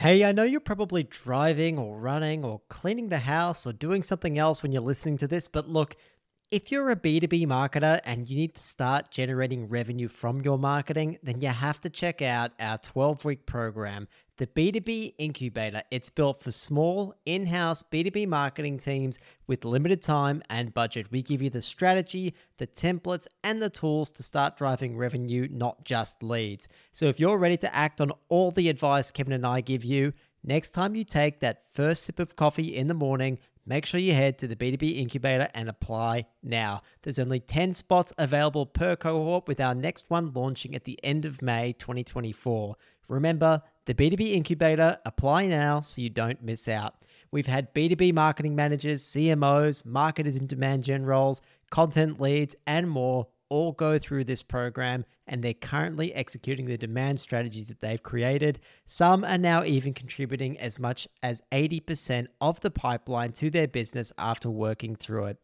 Hey, I know you're probably driving or running or cleaning the house or doing something else when you're listening to this, but look, if you're a B2B marketer and you need to start generating revenue from your marketing, then you have to check out our 12-week program, the B2B Incubator. It's built for small, in-house B2B marketing teams with limited time and budget. We give you the strategy, the templates, and the tools to start driving revenue, not just leads. So if you're ready to act on all the advice Kevin and I give you, next time you take that first sip of coffee in the morning, make sure you head to the B2B Incubator and apply now. There's only 10 spots available per cohort, with our next one launching at the end of May 2024. Remember, the B2B Incubator, apply now so you don't miss out. We've had B2B marketing managers, CMOs, marketers in demand gen roles, content leads, and more all go through this program, and they're currently executing the demand strategies that they've created. Some are now even contributing as much as 80% of the pipeline to their business after working through it.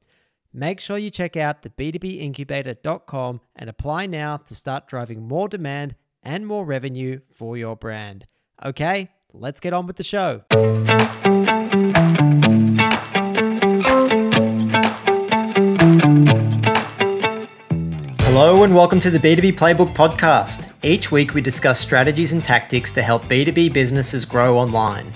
Make sure you check out the b2bincubator.com and apply now to start driving more demand and more revenue for your brand. Okay, let's get on with the show. Hello and welcome to the B2B Playbook podcast. Each week we discuss strategies and tactics to help B2B businesses grow online.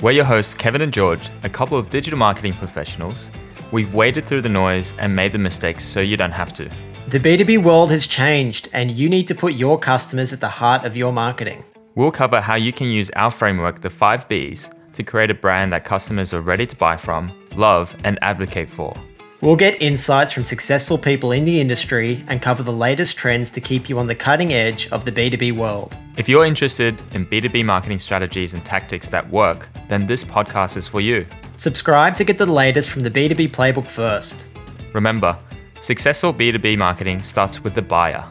We're your hosts, Kevin and George, a couple of digital marketing professionals. We've waded through the noise and made the mistakes so you don't have to. The B2B world has changed, and you need to put your customers at the heart of your marketing. We'll cover how you can use our framework, the 5 Be's, to create a brand that customers are ready to buy from, love, and advocate for. We'll get insights from successful people in the industry and cover the latest trends to keep you on the cutting edge of the B2B world. If you're interested in B2B marketing strategies and tactics that work, then this podcast is for you. Subscribe to get the latest from the B2B Playbook first. Remember, successful B2B marketing starts with the buyer.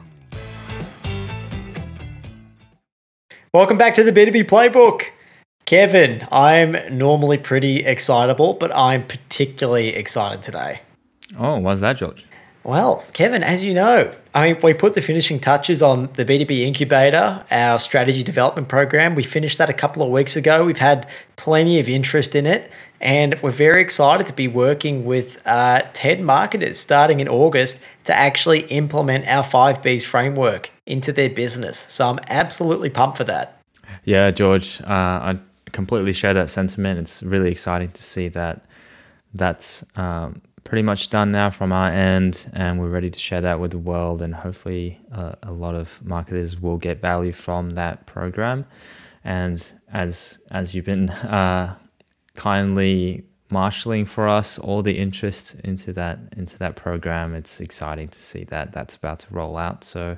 Welcome back to the B2B Playbook. Kevin, I'm normally pretty excitable, but I'm particularly excited today. Oh, why's that, George? Well, Kevin, as you know, we put the finishing touches on the B2B Incubator, our strategy development program. We finished that a couple of weeks ago. We've had plenty of interest in it, and we're very excited to be working with 10 marketers starting in August to actually implement our 5 Be's framework into their business. So I'm absolutely pumped for that. Yeah, George, I completely share that sentiment. It's really exciting to see that that's pretty much done now from our end, and we're ready to share that with the world, and hopefully a lot of marketers will get value from that program. And as you've been kindly marshalling for us all the interest into that program, it's exciting to see that that's about to roll out. So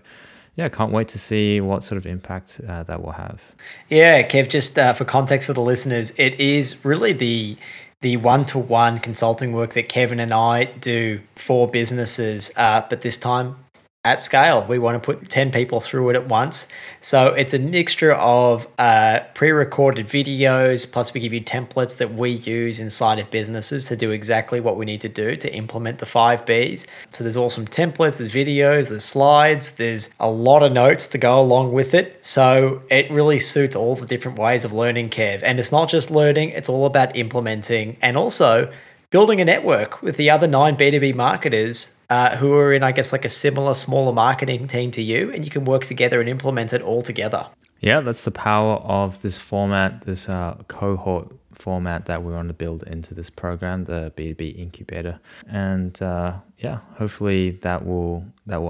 yeah, can't wait to see what sort of impact that will have. Yeah, Kev, just for context for the listeners, it is really the one-to-one consulting work that Kevin and I do for businesses, but this time at scale. We want to put 10 people through it at once. So it's a mixture of pre-recorded videos, plus we give you templates that we use inside of businesses to do exactly what we need to do to implement the 5 B's. So there's awesome templates, there's videos, there's slides, there's a lot of notes to go along with it. So it really suits all the different ways of learning, Kev. And it's not just learning, it's all about implementing and also building a network with the other 9 B2B marketers who are in, I guess, like a similar, smaller marketing team to you, and you can work together and implement it all together. Yeah, that's the power of this format, this cohort format that we want to build into this program, the B2B Incubator. And yeah, hopefully that will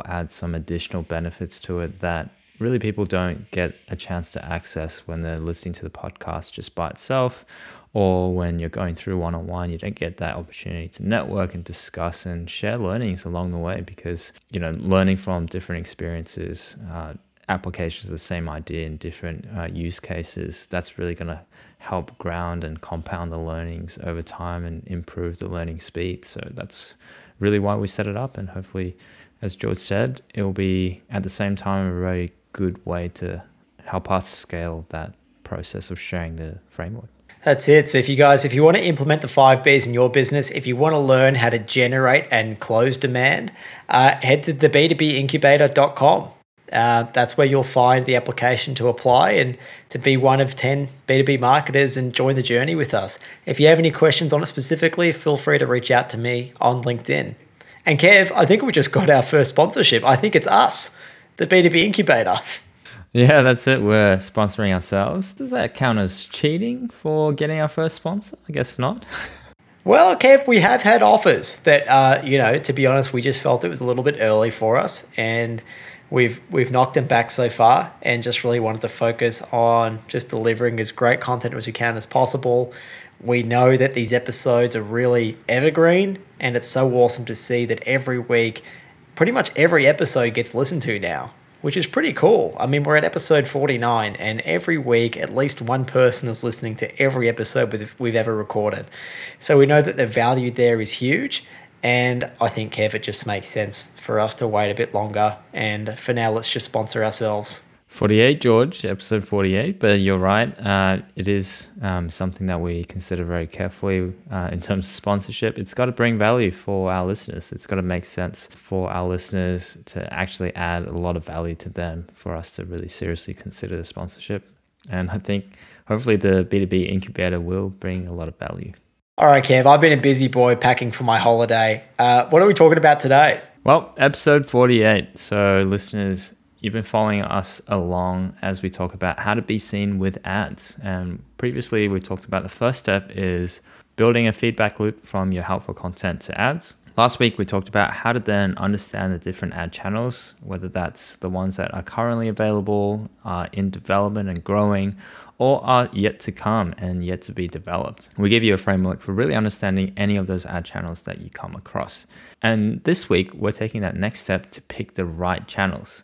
add some additional benefits to it that really people don't get a chance to access when they're listening to the podcast just by itself. Or when you're going through one-on-one, you don't get that opportunity to network and discuss and share learnings along the way, because, you know, learning from different experiences, applications of the same idea in different use cases, that's really going to help ground and compound the learnings over time and improve the learning speed. So that's really why we set it up. And hopefully, as George said, it will be at the same time a very good way to help us scale that process of sharing the framework. That's it. So if you want to implement the 5 B's in your business, if you want to learn how to generate and close demand, head to theb2bincubator.com. That's where you'll find the application to apply and to be one of 10 B2B marketers and join the journey with us. If you have any questions on it specifically, feel free to reach out to me on LinkedIn. And Kev, I think we just got our first sponsorship. I think it's us, the B2B Incubator. Yeah, that's it. We're sponsoring ourselves. Does that count as cheating for getting our first sponsor? I guess not. Well, Kev, we have had offers that, to be honest, we just felt it was a little bit early for us, and we've knocked them back so far and just really wanted to focus on just delivering as great content as we can as possible. We know that these episodes are really evergreen, and it's so awesome to see that every week, pretty much every episode gets listened to now, which is pretty cool. I mean, we're at episode 49, and every week at least one person is listening to every episode we've ever recorded. So we know that the value there is huge, and I think, Kev, it just makes sense for us to wait a bit longer, and for now, let's just sponsor ourselves. 48, George, episode 48, but you're right. It is something that we consider very carefully in terms of sponsorship. It's got to bring value for our listeners. It's got to make sense for our listeners to actually add a lot of value to them for us to really seriously consider the sponsorship. And I think hopefully the B2B Incubator will bring a lot of value. All right, Kev, I've been a busy boy packing for my holiday. What are we talking about today? Well, episode 48. So listeners, you've been following us along as we talk about how to be seen with ads. And previously we talked about the first step is building a feedback loop from your helpful content to ads. Last week we talked about how to then understand the different ad channels, whether that's the ones that are currently available, are in development and growing, or are yet to come and yet to be developed. We give you a framework for really understanding any of those ad channels that you come across. And this week we're taking that next step to pick the right channels.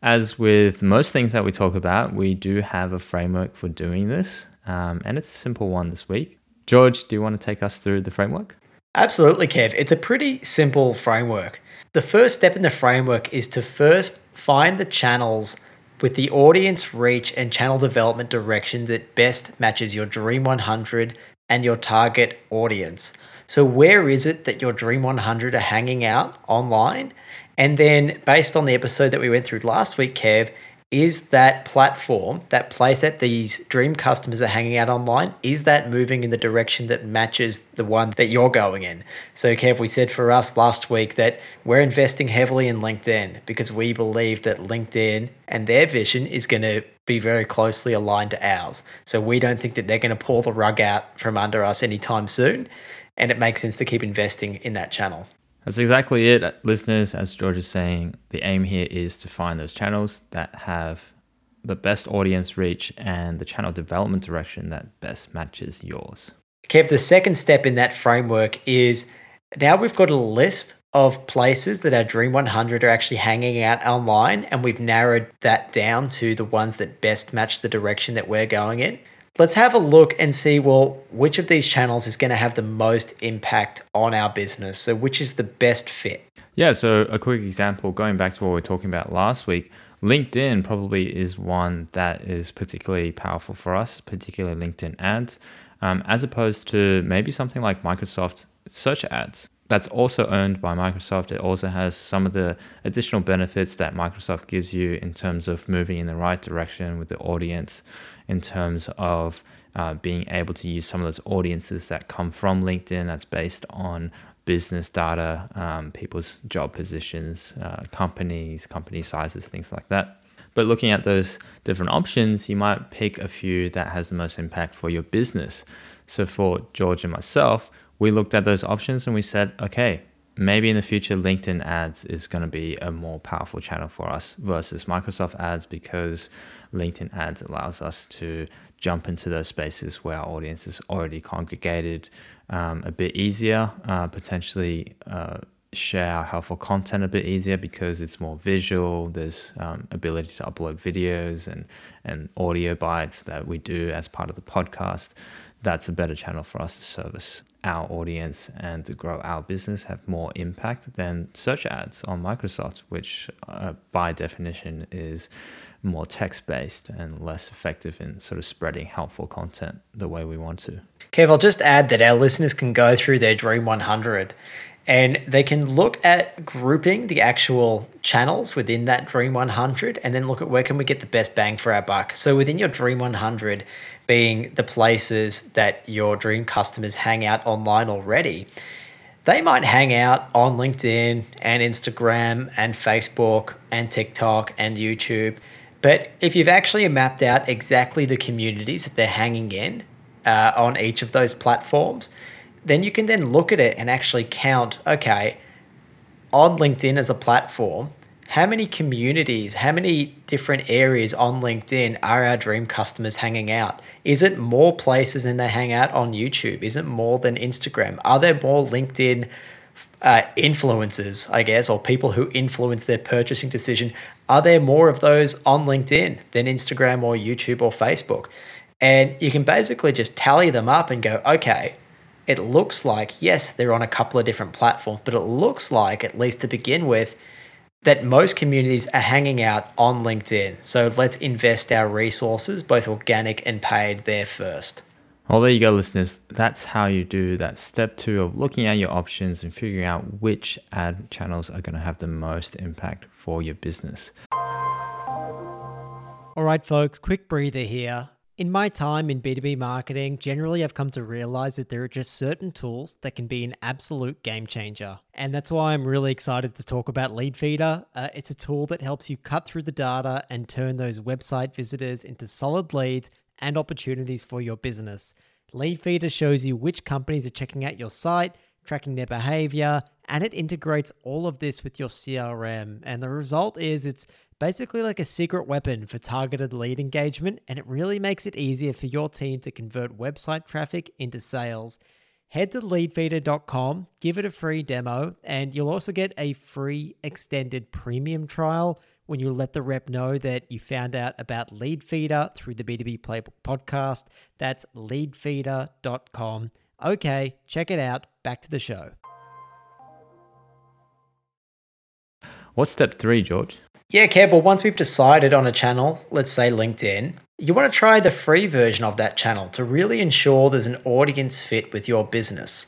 As with most things that we talk about, we do have a framework for doing this, and it's a simple one this week. George, do you want to take us through the framework? Absolutely, Kev. It's a pretty simple framework. The first step in the framework is to first find the channels with the audience reach and channel development direction that best matches your Dream 100 and your target audience. So where is it that your Dream 100 are hanging out online? And then based on the episode that we went through last week, Kev, is that platform, that place that these dream customers are hanging out online, is that moving in the direction that matches the one that you're going in? So Kev, we said for us last week that we're investing heavily in LinkedIn because we believe that LinkedIn and their vision is going to be very closely aligned to ours. So we don't think that they're going to pull the rug out from under us anytime soon. And it makes sense to keep investing in that channel. That's exactly it, listeners. As George is saying, the aim here is to find those channels that have the best audience reach and the channel development direction that best matches yours. Kev, the second step in that framework is now we've got a list of places that our Dream 100 are actually hanging out online, and we've narrowed that down to the ones that best match the direction that we're going in. Let's have a look and see, well, which of these channels is going to have the most impact on our business? So which is the best fit? Yeah, so a quick example, going back to what we were talking about last week, LinkedIn probably is one that is particularly powerful for us, particularly LinkedIn ads, as opposed to maybe something like Microsoft search ads. That's also owned by Microsoft. It also has some of the additional benefits that Microsoft gives you in terms of moving in the right direction with the audience, in terms of being able to use some of those audiences that come from LinkedIn that's based on business data, people's job positions, companies, company sizes, things like that. But looking at those different options, you might pick a few that has the most impact for your business. So for George and myself, we looked at those options and we said, okay, maybe in the future, LinkedIn ads is going to be a more powerful channel for us versus Microsoft ads, because LinkedIn ads allows us to jump into those spaces where our audience is already congregated a bit easier, potentially share our helpful content a bit easier because it's more visual. There's ability to upload videos and audio bites that we do as part of the podcast. That's a better channel for us to service our audience and to grow our business, have more impact than search ads on Microsoft, which by definition is more text-based and less effective in sort of spreading helpful content the way we want to. Kev, I'll just add that our listeners can go through their Dream 100 And they can look at grouping the actual channels within that Dream 100 and then look at where can we get the best bang for our buck. So within your Dream 100 being the places that your dream customers hang out online already, they might hang out on LinkedIn and Instagram and Facebook and TikTok and YouTube. But if you've actually mapped out exactly the communities that they're hanging in on each of those platforms, then you can then look at it and actually count, okay, on LinkedIn as a platform, how many communities, how many different areas on LinkedIn are our dream customers hanging out? Is it more places than they hang out on YouTube? Is it more than Instagram? Are there more LinkedIn influencers, I guess, or people who influence their purchasing decision? Are there more of those on LinkedIn than Instagram or YouTube or Facebook? And you can basically just tally them up and go, okay, it looks like, yes, they're on a couple of different platforms, but it looks like, at least to begin with, that most communities are hanging out on LinkedIn. So let's invest our resources, both organic and paid, there first. Well, there you go, listeners. That's how you do that step two of looking at your options and figuring out which ad channels are going to have the most impact for your business. All right, folks, quick breather here. In my time in B2B marketing, generally I've come to realize that there are just certain tools that can be an absolute game changer. And that's why I'm really excited to talk about Leadfeeder. It's a tool that helps you cut through the data and turn those website visitors into solid leads and opportunities for your business. Leadfeeder shows you which companies are checking out your site, tracking their behavior, and it integrates all of this with your CRM. And the result is it's basically like a secret weapon for targeted lead engagement, and it really makes it easier for your team to convert website traffic into sales. Head to leadfeeder.com, give it a free demo, and you'll also get a free extended premium trial when you let the rep know that you found out about Leadfeeder through the B2B Playbook podcast. That's leadfeeder.com. Okay, check it out. Back to the show. What's step three, George? Yeah, Kev, well, once we've decided on a channel, let's say LinkedIn, you want to try the free version of that channel to really ensure there's an audience fit with your business.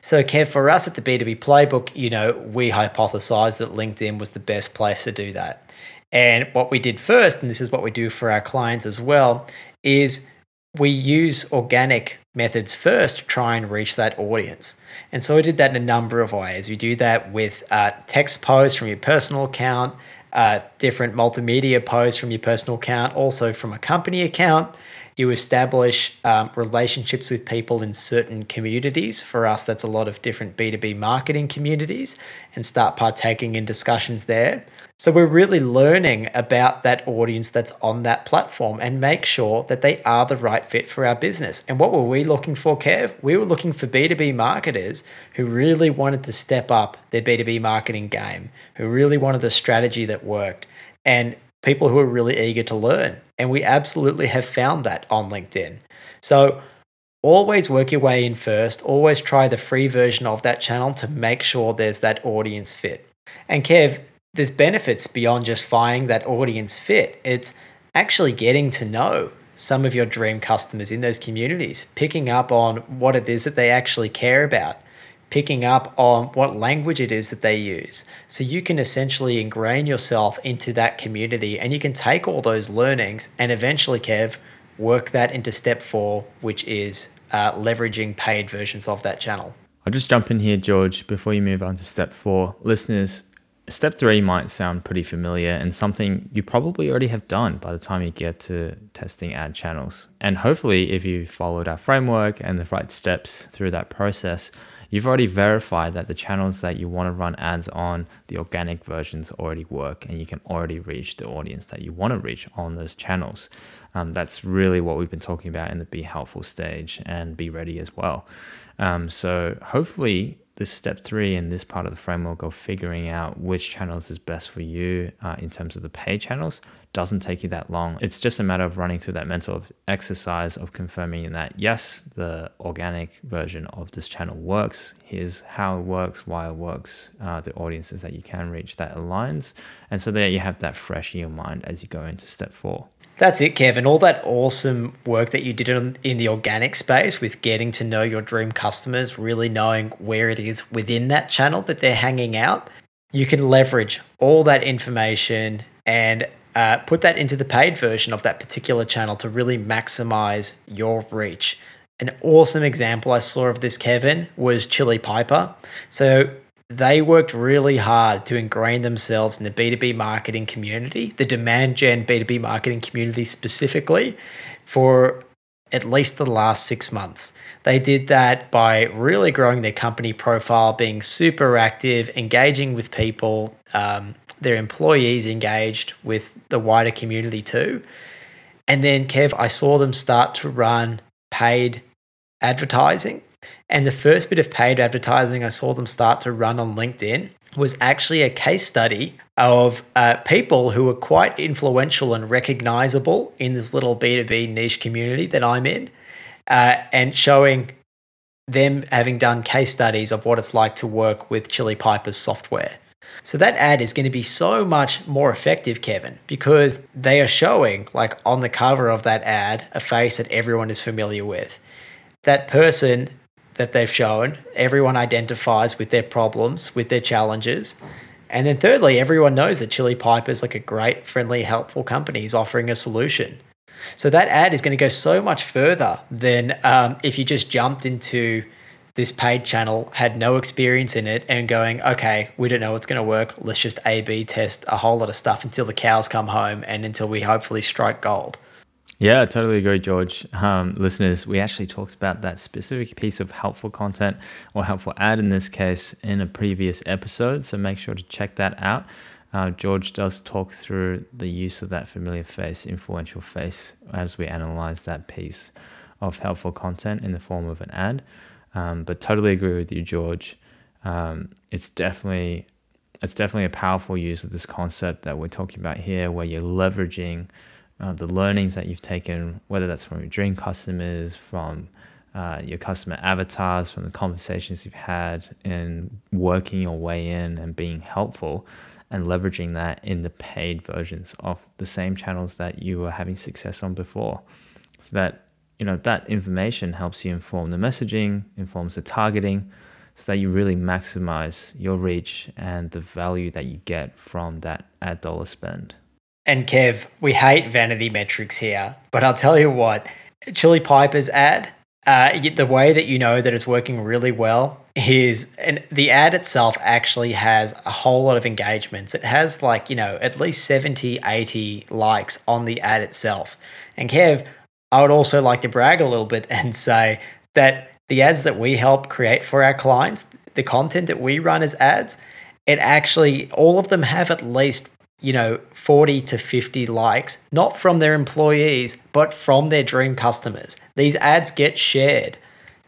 So, Kev, for us at the B2B Playbook, you know, we hypothesized that LinkedIn was the best place to do that. And what we did first, and this is what we do for our clients as well, is we use organic methods first to try and reach that audience. And so we did that in a number of ways. You do that with text posts from your personal account, different multimedia posts from your personal account, also from a company account. You establish relationships with people in certain communities. For us, that's a lot of different B2B marketing communities, and start partaking in discussions there. So we're really learning about that audience that's on that platform and make sure that they are the right fit for our business. And what were we looking for, Kev? We were looking for B2B marketers who really wanted to step up their B2B marketing game, who really wanted a strategy that worked, and people who are really eager to learn. And we absolutely have found that on LinkedIn. So always work your way in first. Always try the free version of that channel to make sure there's that audience fit. And Kev, there's benefits beyond just finding that audience fit. It's actually getting to know some of your dream customers in those communities, picking up on what it is that they actually care about, picking up on what language it is that they use. So you can essentially ingrain yourself into that community, and you can take all those learnings and eventually, Kev, work that into step four, which is leveraging paid versions of that channel. I'll just jump in here, George, before you move on to step four. Listeners, step three might sound pretty familiar and something you probably already have done by the time you get to testing ad channels. And hopefully, if you followed our framework and the right steps through that process, you've already verified that the channels that you want to run ads on, the organic versions already work, and you can already reach the audience that you want to reach on those channels. That's really what we've been talking about in the Be Helpful stage and Be Ready as well. So hopefully, this step three in this part of the framework of figuring out which channels is best for you in terms of the paid channels doesn't take you that long. It's just a matter of running through that mental exercise of confirming that, yes, the organic version of this channel works. Here's how it works, why it works, the audiences that you can reach that aligns. And so there you have that fresh in your mind as you go into step four. That's it, Kev. And all that awesome work that you did in the organic space with getting to know your dream customers, really knowing where it is within that channel that they're hanging out, you can leverage all that information and put that into the paid version of that particular channel to really maximize your reach. An awesome example I saw of this, Kevin, was Chili Piper. So they worked really hard to ingrain themselves in the B2B marketing community, the demand gen B2B marketing community specifically, for at least the last 6 months. They did that by really growing their company profile, being super active, engaging with people, their employees engaged with the wider community too. And then, Kev, I saw them start to run paid advertising. And the first bit of paid advertising I saw them start to run on LinkedIn was actually a case study of people who were quite influential and recognizable in this little B2B niche community that I'm in, and showing them having done case studies of what it's like to work with Chili Piper's software. So that ad is going to be so much more effective, Kevin, because they are showing, like on the cover of that ad, a face that everyone is familiar with. That person that they've shown, everyone identifies with their problems, with their challenges. And then thirdly, everyone knows that Chili Piper is like a great, friendly, helpful company. He's offering a solution. So that ad is going to go so much further than if you just jumped into this paid channel, had no experience in it, and going, okay, we don't know what's going to work. Let's just A/B test a whole lot of stuff until the cows come home and until we hopefully strike gold. Yeah, I totally agree, George. Listeners, we actually talked about that specific piece of helpful content, or helpful ad in this case, in a previous episode. So make sure to check that out. George does talk through the use of that familiar face, influential face, as we analyze that piece of helpful content in the form of an ad. But totally agree with you, George. It's definitely a powerful use of this concept that we're talking about here, where you're leveraging the learnings that you've taken, whether that's from your dream customers, from your customer avatars, from the conversations you've had, and working your way in and being helpful, and leveraging that in the paid versions of the same channels that you were having success on before. So that, you know, that information helps you inform the messaging, informs the targeting, so that you really maximize your reach and the value that you get from that ad dollar spend. And Kev, we hate vanity metrics here, but I'll tell you what, Chili Piper's ad, the way that you know that it's working really well is, and the ad itself actually has a whole lot of engagements. It has like, you know, at least 70, 80 likes on the ad itself. And Kev, I would also like to brag a little bit and say that the ads that we help create for our clients, the content that we run as ads, it actually, all of them have at least, you know, 40 to 50 likes, not from their employees, but from their dream customers. These ads get shared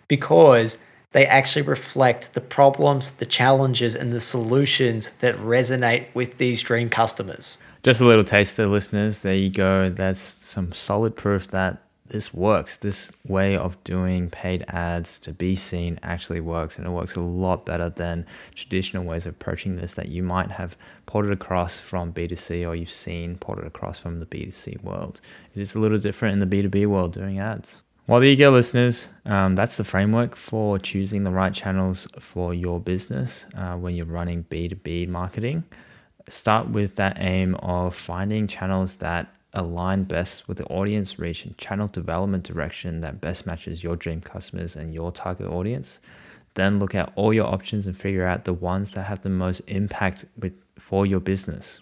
because they actually reflect the problems, the challenges, and the solutions that resonate with these dream customers. Just a little taster, listeners. There you go. That's some solid proof that this works. This way of doing paid ads to be seen actually works, and it works a lot better than traditional ways of approaching this that you might have ported across from B2C, or you've seen ported across from the B2C world. It is a little different in the B2B world doing ads. Well, there you go, listeners. That's the framework for choosing the right channels for your business when you're running B2B marketing. Start with that aim of finding channels that align best with the audience reach and channel development direction that best matches your dream customers and your target audience. Then look at all your options and figure out the ones that have the most impact for your business.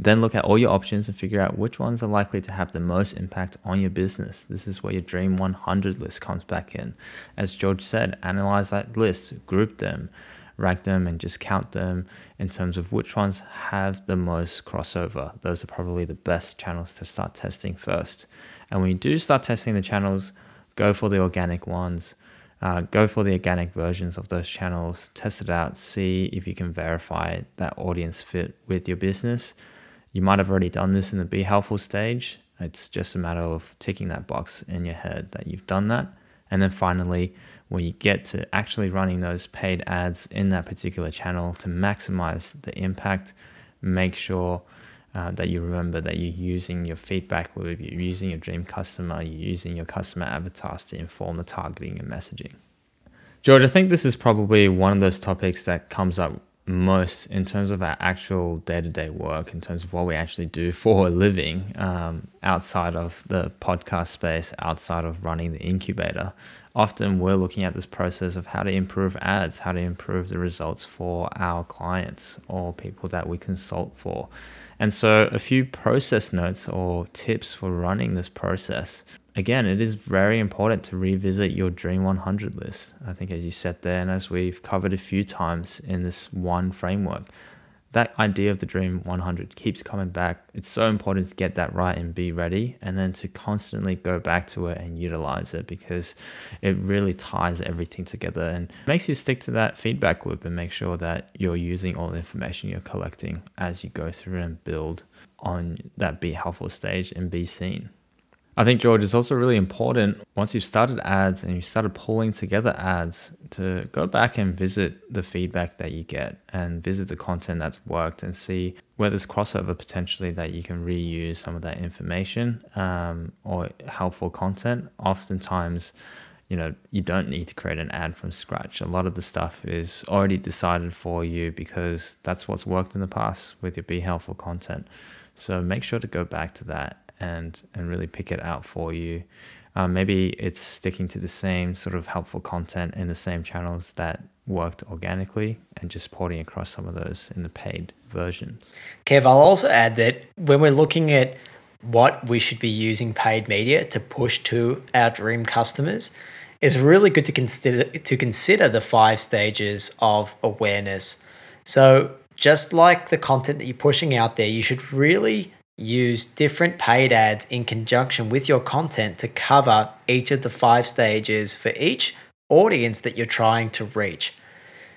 Then look at all your options and figure out which ones are likely to have the most impact on your business. This is where your Dream 100 list comes back in. As George said, analyze that list, group them, rank them, and just count them in terms of which ones have the most crossover. Those are probably the best channels to start testing first. And when you do start testing the channels, go for the organic ones, go for the organic versions of those channels, test it out, see if you can verify that audience fit with your business. You might have already done this in the Be Helpful stage. It's just a matter of ticking that box in your head that you've done that. And then finally, when you get to actually running those paid ads in that particular channel to maximize the impact, make sure that you remember, that you're using your feedback loop, you're using your dream customer, you're using your customer avatars to inform the targeting and messaging. George, I think this is probably one of those topics that comes up most in terms of our actual day-to-day work, in terms of what we actually do for a living, outside of the podcast space, outside of running the incubator. Often we're looking at this process of how to improve ads, how to improve the results for our clients or people that we consult for. And so a few process notes or tips for running this process. Again, it is very important to revisit your Dream 100 list. I think as you said there, and as we've covered a few times in this one framework, that idea of the Dream 100 keeps coming back. It's so important to get that right and be ready, and then to constantly go back to it and utilize it, because it really ties everything together and makes you stick to that feedback loop and make sure that you're using all the information you're collecting as you go through and build on that Be Helpful stage and Be Seen. I think, George, it's also really important, once you've started ads and you've started pulling together ads, to go back and visit the feedback that you get and visit the content that's worked and see where there's crossover potentially that you can reuse some of that information or helpful content. Oftentimes, you don't need to create an ad from scratch. A lot of the stuff is already decided for you because that's what's worked in the past with your Be Helpful content. So make sure to go back to that and really pick it out for you. Maybe it's sticking to the same sort of helpful content in the same channels that worked organically and just porting across some of those in the paid versions. Kev, I'll also add that when we're looking at what we should be using paid media to push to our dream customers, it's really good to consider the 5 stages of awareness. So just like the content that you're pushing out there, you should really use different paid ads in conjunction with your content to cover each of the 5 stages for each audience that you're trying to reach.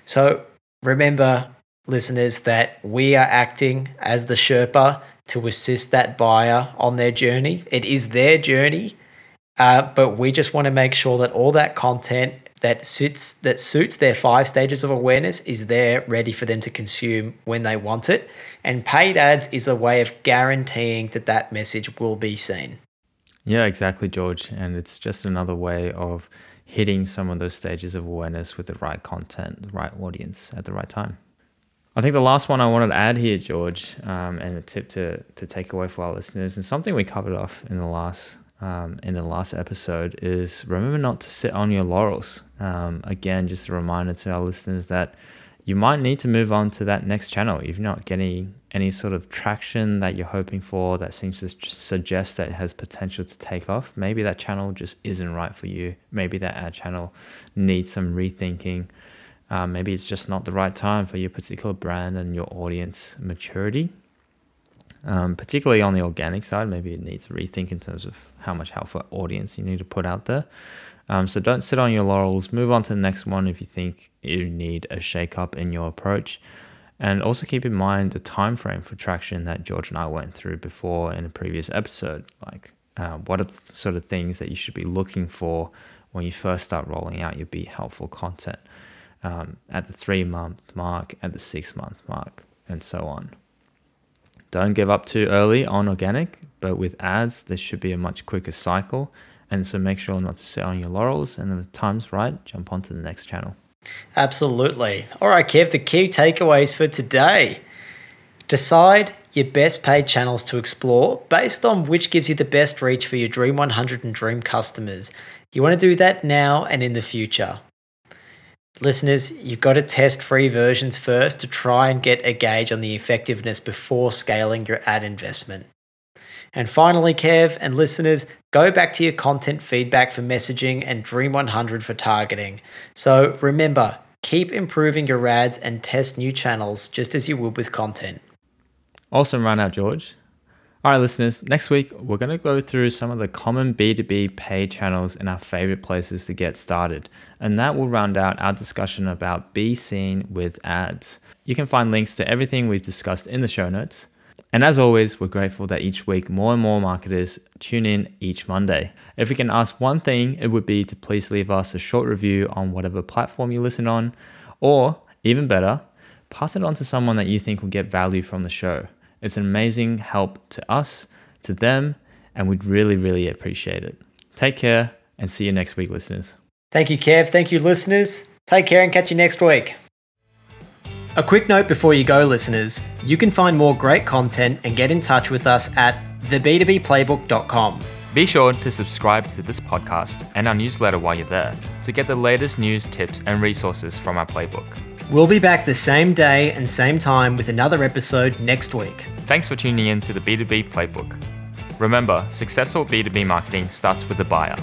So remember, listeners, that we are acting as the Sherpa to assist that buyer on their journey. It is their journey, but we just want to make sure that all that content that suits their 5 stages of awareness is there ready for them to consume when they want it. And paid ads is a way of guaranteeing that that message will be seen. Yeah, exactly, George. And it's just another way of hitting some of those stages of awareness with the right content, the right audience at the right time. I think the last one I wanted to add here, George, and a tip to take away for our listeners, and something we covered off in the last episode, is remember not to sit on your laurels. Again, just a reminder to our listeners that you might need to move on to that next channel. If you're not getting any sort of traction that you're hoping for, that seems to suggest that it has potential to take off, maybe that channel just isn't right for you. Maybe that ad channel needs some rethinking. Maybe it's just not the right time for your particular brand and your audience maturity. Particularly on the organic side, maybe it needs to rethink in terms of how much helpful audience you need to put out there. So don't sit on your laurels, move on to the next one if you think you need a shakeup in your approach. And also keep in mind the time frame for traction that George and I went through before in a previous episode. What are the sort of things that you should be looking for when you first start rolling out your Be Helpful content, at the 3-month mark, at the 6-month mark, and so on. Don't give up too early on organic, but with ads, there should be a much quicker cycle. And so make sure not to sit on your laurels, and if the time's right, jump onto the next channel. Absolutely. All right, Kev, the key takeaways for today. Decide your best paid channels to explore based on which gives you the best reach for your Dream 100 and Dream customers. You want to do that now and in the future. Listeners, you've got to test free versions first to try and get a gauge on the effectiveness before scaling your ad investment. And finally, Kev and listeners, go back to your content feedback for messaging and Dream 100 for targeting. So remember, keep improving your ads and test new channels just as you would with content. Awesome run out, George. All right, listeners, next week, we're going to go through some of the common B2B paid channels and our favorite places to get started. And that will round out our discussion about Be Seen with ads. You can find links to everything we've discussed in the show notes. And as always, we're grateful that each week more and more marketers tune in each Monday. If we can ask one thing, it would be to please leave us a short review on whatever platform you listen on, or even better, pass it on to someone that you think will get value from the show. It's an amazing help to us, to them, and we'd really, really appreciate it. Take care and see you next week, listeners. Thank you, Kev. Thank you, listeners. Take care and catch you next week. A quick note before you go, listeners. You can find more great content and get in touch with us at theb2bplaybook.com. Be sure to subscribe to this podcast and our newsletter while you're there to get the latest news, tips, and resources from our playbook. We'll be back the same day and same time with another episode next week. Thanks for tuning in to the B2B Playbook. Remember, successful B2B marketing starts with the buyer.